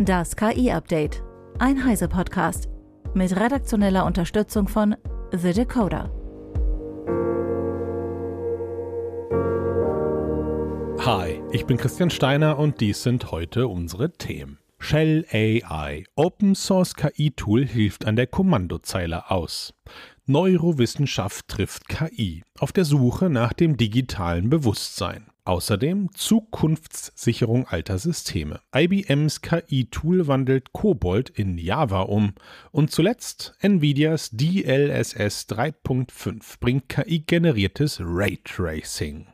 Das KI-Update, ein Heise-Podcast mit redaktioneller Unterstützung von The Decoder. Hi, ich bin Christian Steiner und dies sind heute unsere Themen. Shell-AI, Open-Source-KI-Tool hilft an der Kommandozeile aus. Neurowissenschaft trifft KI auf der Suche nach dem digitalen Bewusstsein. Außerdem Zukunftssicherung alter Systeme. IBMs KI-Tool wandelt COBOL in Java um. Und zuletzt Nvidias DLSS 3.5 bringt KI-generiertes Raytracing.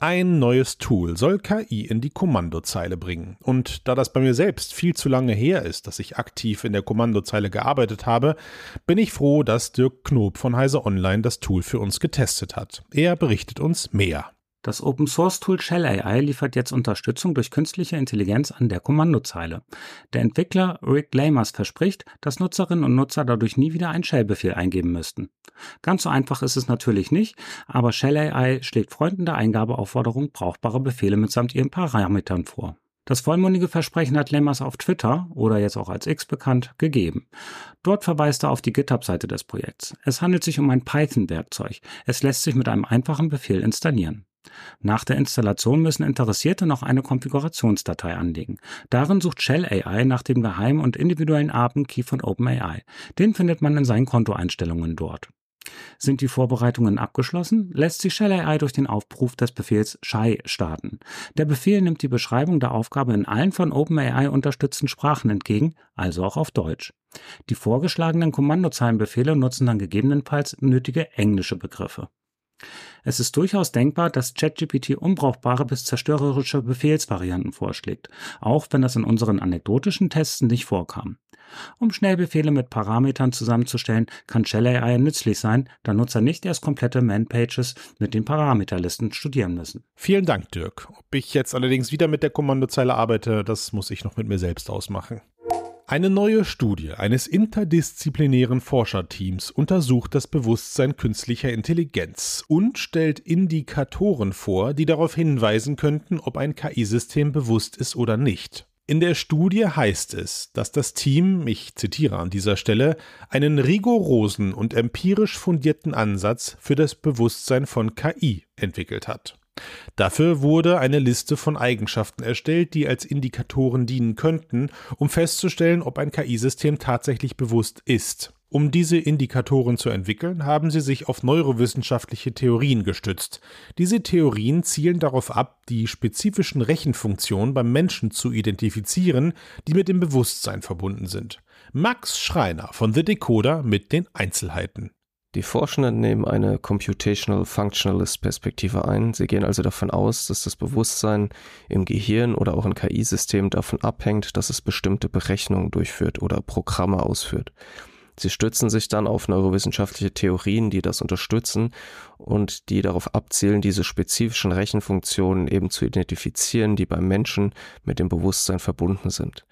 Ein neues Tool soll KI in die Kommandozeile bringen. Und da das bei mir selbst viel zu lange her ist, dass ich aktiv in der Kommandozeile gearbeitet habe, bin ich froh, dass Dirk Knop von Heise Online das Tool für uns getestet hat. Er berichtet uns mehr. Das Open-Source-Tool Shell-AI liefert jetzt Unterstützung durch künstliche Intelligenz an der Kommandozeile. Der Entwickler Rick Lamers verspricht, dass Nutzerinnen und Nutzer dadurch nie wieder einen Shell-Befehl eingeben müssten. Ganz so einfach ist es natürlich nicht, aber Shell-AI schlägt Freunden der Eingabeaufforderung brauchbare Befehle mitsamt ihren Parametern vor. Das vollmundige Versprechen hat Lamers auf Twitter, oder jetzt auch als X bekannt, gegeben. Dort verweist er auf die GitHub-Seite des Projekts. Es handelt sich um ein Python-Werkzeug. Es lässt sich mit einem einfachen Befehl installieren. Nach der Installation müssen Interessierte noch eine Konfigurationsdatei anlegen. Darin sucht Shell-AI nach dem geheimen und individuellen API-Key von OpenAI. Den findet man in seinen Kontoeinstellungen dort. Sind die Vorbereitungen abgeschlossen, lässt sich Shell-AI durch den Aufruf des Befehls Shai starten. Der Befehl nimmt die Beschreibung der Aufgabe in allen von OpenAI unterstützten Sprachen entgegen, also auch auf Deutsch. Die vorgeschlagenen Kommandozeilenbefehle nutzen dann gegebenenfalls nötige englische Begriffe. Es ist durchaus denkbar, dass ChatGPT unbrauchbare bis zerstörerische Befehlsvarianten vorschlägt, auch wenn das in unseren anekdotischen Tests nicht vorkam. Um Schnellbefehle mit Parametern zusammenzustellen, kann Shell-AI nützlich sein, da Nutzer nicht erst komplette Man-Pages mit den Parameterlisten studieren müssen. Vielen Dank, Dirk. Ob ich jetzt allerdings wieder mit der Kommandozeile arbeite, das muss ich noch mit mir selbst ausmachen. Eine neue Studie eines interdisziplinären Forscherteams untersucht das Bewusstsein künstlicher Intelligenz und stellt Indikatoren vor, die darauf hinweisen könnten, ob ein KI-System bewusst ist oder nicht. In der Studie heißt es, dass das Team, ich zitiere an dieser Stelle, einen rigorosen und empirisch fundierten Ansatz für das Bewusstsein von KI entwickelt hat. Dafür wurde eine Liste von Eigenschaften erstellt, die als Indikatoren dienen könnten, um festzustellen, ob ein KI-System tatsächlich bewusst ist. Um diese Indikatoren zu entwickeln, haben sie sich auf neurowissenschaftliche Theorien gestützt. Diese Theorien zielen darauf ab, die spezifischen Rechenfunktionen beim Menschen zu identifizieren, die mit dem Bewusstsein verbunden sind. Max Schreiner von The Decoder mit den Einzelheiten. Die Forschenden nehmen eine Computational-Functionalist-Perspektive ein. Sie gehen also davon aus, dass das Bewusstsein im Gehirn oder auch in KI-Systemen davon abhängt, dass es bestimmte Berechnungen durchführt oder Programme ausführt. Sie stützen sich dann auf neurowissenschaftliche Theorien, die das unterstützen und die darauf abzielen, diese spezifischen Rechenfunktionen eben zu identifizieren, die beim Menschen mit dem Bewusstsein verbunden sind.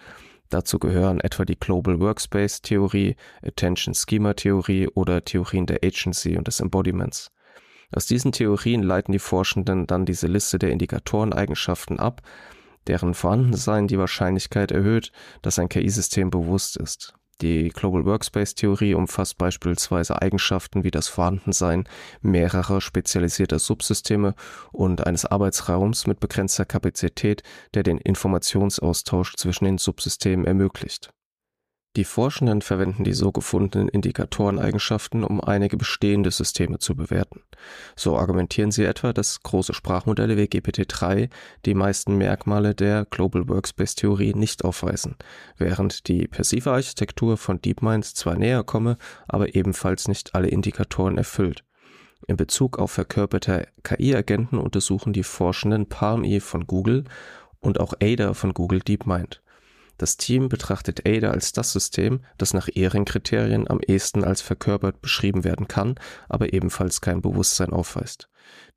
Dazu gehören etwa die Global Workspace Theorie, Attention Schema Theorie oder Theorien der Agency und des Embodiments. Aus diesen Theorien leiten die Forschenden dann diese Liste der Indikatoreneigenschaften ab, deren Vorhandensein die Wahrscheinlichkeit erhöht, dass ein KI-System bewusst ist. Die Global Workspace Theorie umfasst beispielsweise Eigenschaften wie das Vorhandensein mehrerer spezialisierter Subsysteme und eines Arbeitsraums mit begrenzter Kapazität, der den Informationsaustausch zwischen den Subsystemen ermöglicht. Die Forschenden verwenden die so gefundenen Indikatoreneigenschaften, um einige bestehende Systeme zu bewerten. So argumentieren sie etwa, dass große Sprachmodelle wie GPT-3 die meisten Merkmale der Global Workspace Theorie nicht aufweisen, während die Perceiver-Architektur von DeepMind zwar näher komme, aber ebenfalls nicht alle Indikatoren erfüllt. In Bezug auf verkörperte KI-Agenten untersuchen die Forschenden Palm-E von Google und auch Ada von Google DeepMind. Das Team betrachtet Ada als das System, das nach ihren Kriterien am ehesten als verkörpert beschrieben werden kann, aber ebenfalls kein Bewusstsein aufweist.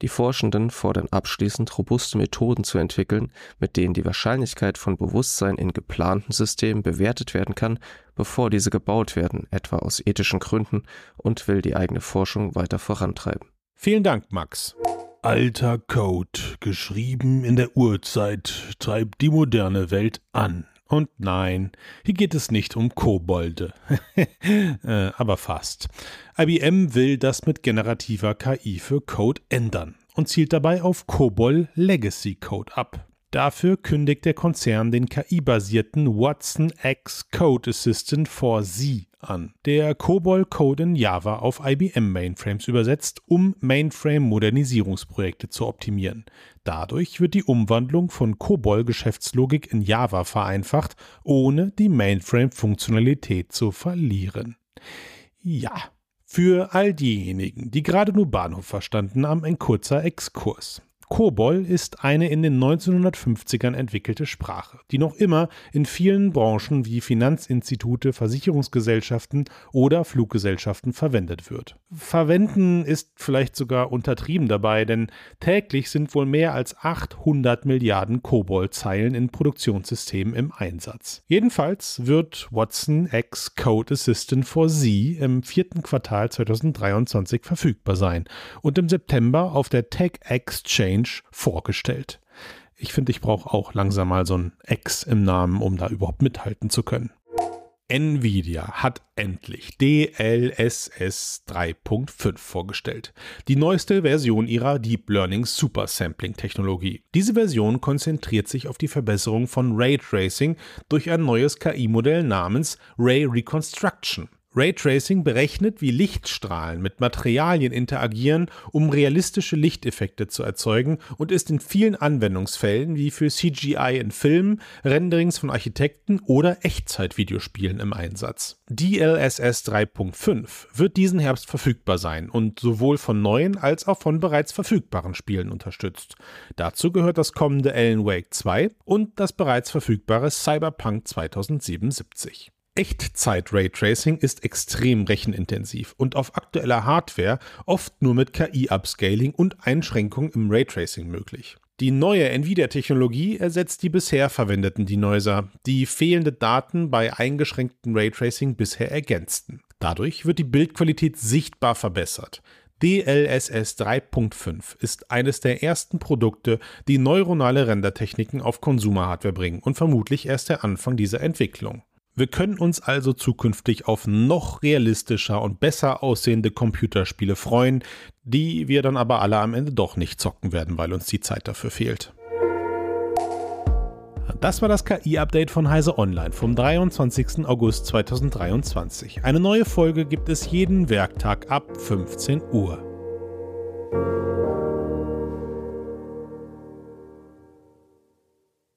Die Forschenden fordern abschließend, robuste Methoden zu entwickeln, mit denen die Wahrscheinlichkeit von Bewusstsein in geplanten Systemen bewertet werden kann, bevor diese gebaut werden, etwa aus ethischen Gründen, und will die eigene Forschung weiter vorantreiben. Vielen Dank, Max. Alter Code, geschrieben in der Urzeit, treibt die moderne Welt an. Und nein, hier geht es nicht um Kobolde, aber fast. IBM will das mit generativer KI für Code ändern und zielt dabei auf COBOL Legacy Code ab. Dafür kündigt der Konzern den KI-basierten Watson X Code Assistant for Z an, der COBOL-Code in Java auf IBM-Mainframes übersetzt, um Mainframe-Modernisierungsprojekte zu optimieren. Dadurch wird die Umwandlung von COBOL-Geschäftslogik in Java vereinfacht, ohne die Mainframe-Funktionalität zu verlieren. Ja, für all diejenigen, die gerade nur Bahnhof verstanden haben, ein kurzer Exkurs. COBOL ist eine in den 1950ern entwickelte Sprache, die noch immer in vielen Branchen wie Finanzinstitute, Versicherungsgesellschaften oder Fluggesellschaften verwendet wird. Verwenden ist vielleicht sogar untertrieben dabei, denn täglich sind wohl mehr als 800 Milliarden COBOL-Zeilen in Produktionssystemen im Einsatz. Jedenfalls wird Watson X Code Assistant for Z im 4. Quartal 2023 verfügbar sein und im September auf der Tech Exchange vorgestellt. Ich finde, ich brauche auch langsam mal so ein X im Namen, um da überhaupt mithalten zu können. Nvidia hat endlich DLSS 3.5 vorgestellt, die neueste Version ihrer Deep Learning Supersampling-Technologie. Diese Version konzentriert sich auf die Verbesserung von Raytracing durch ein neues KI-Modell namens Ray Reconstruction. Raytracing berechnet, wie Lichtstrahlen mit Materialien interagieren, um realistische Lichteffekte zu erzeugen und ist in vielen Anwendungsfällen wie für CGI in Filmen, Renderings von Architekten oder Echtzeitvideospielen im Einsatz. DLSS 3.5 wird diesen Herbst verfügbar sein und sowohl von neuen als auch von bereits verfügbaren Spielen unterstützt. Dazu gehört das kommende Alan Wake 2 und das bereits verfügbare Cyberpunk 2077. Echtzeit-Raytracing ist extrem rechenintensiv und auf aktueller Hardware oft nur mit KI-Upscaling und Einschränkungen im Raytracing möglich. Die neue Nvidia-Technologie ersetzt die bisher verwendeten Denoiser, die fehlende Daten bei eingeschränktem Raytracing bisher ergänzten. Dadurch wird die Bildqualität sichtbar verbessert. DLSS 3.5 ist eines der ersten Produkte, die neuronale Rendertechniken auf Consumer-Hardware bringen und vermutlich erst der Anfang dieser Entwicklung. Wir können uns also zukünftig auf noch realistischer und besser aussehende Computerspiele freuen, die wir dann aber alle am Ende doch nicht zocken werden, weil uns die Zeit dafür fehlt. Das war das KI-Update von Heise Online vom 23. August 2023. Eine neue Folge gibt es jeden Werktag ab 15 Uhr.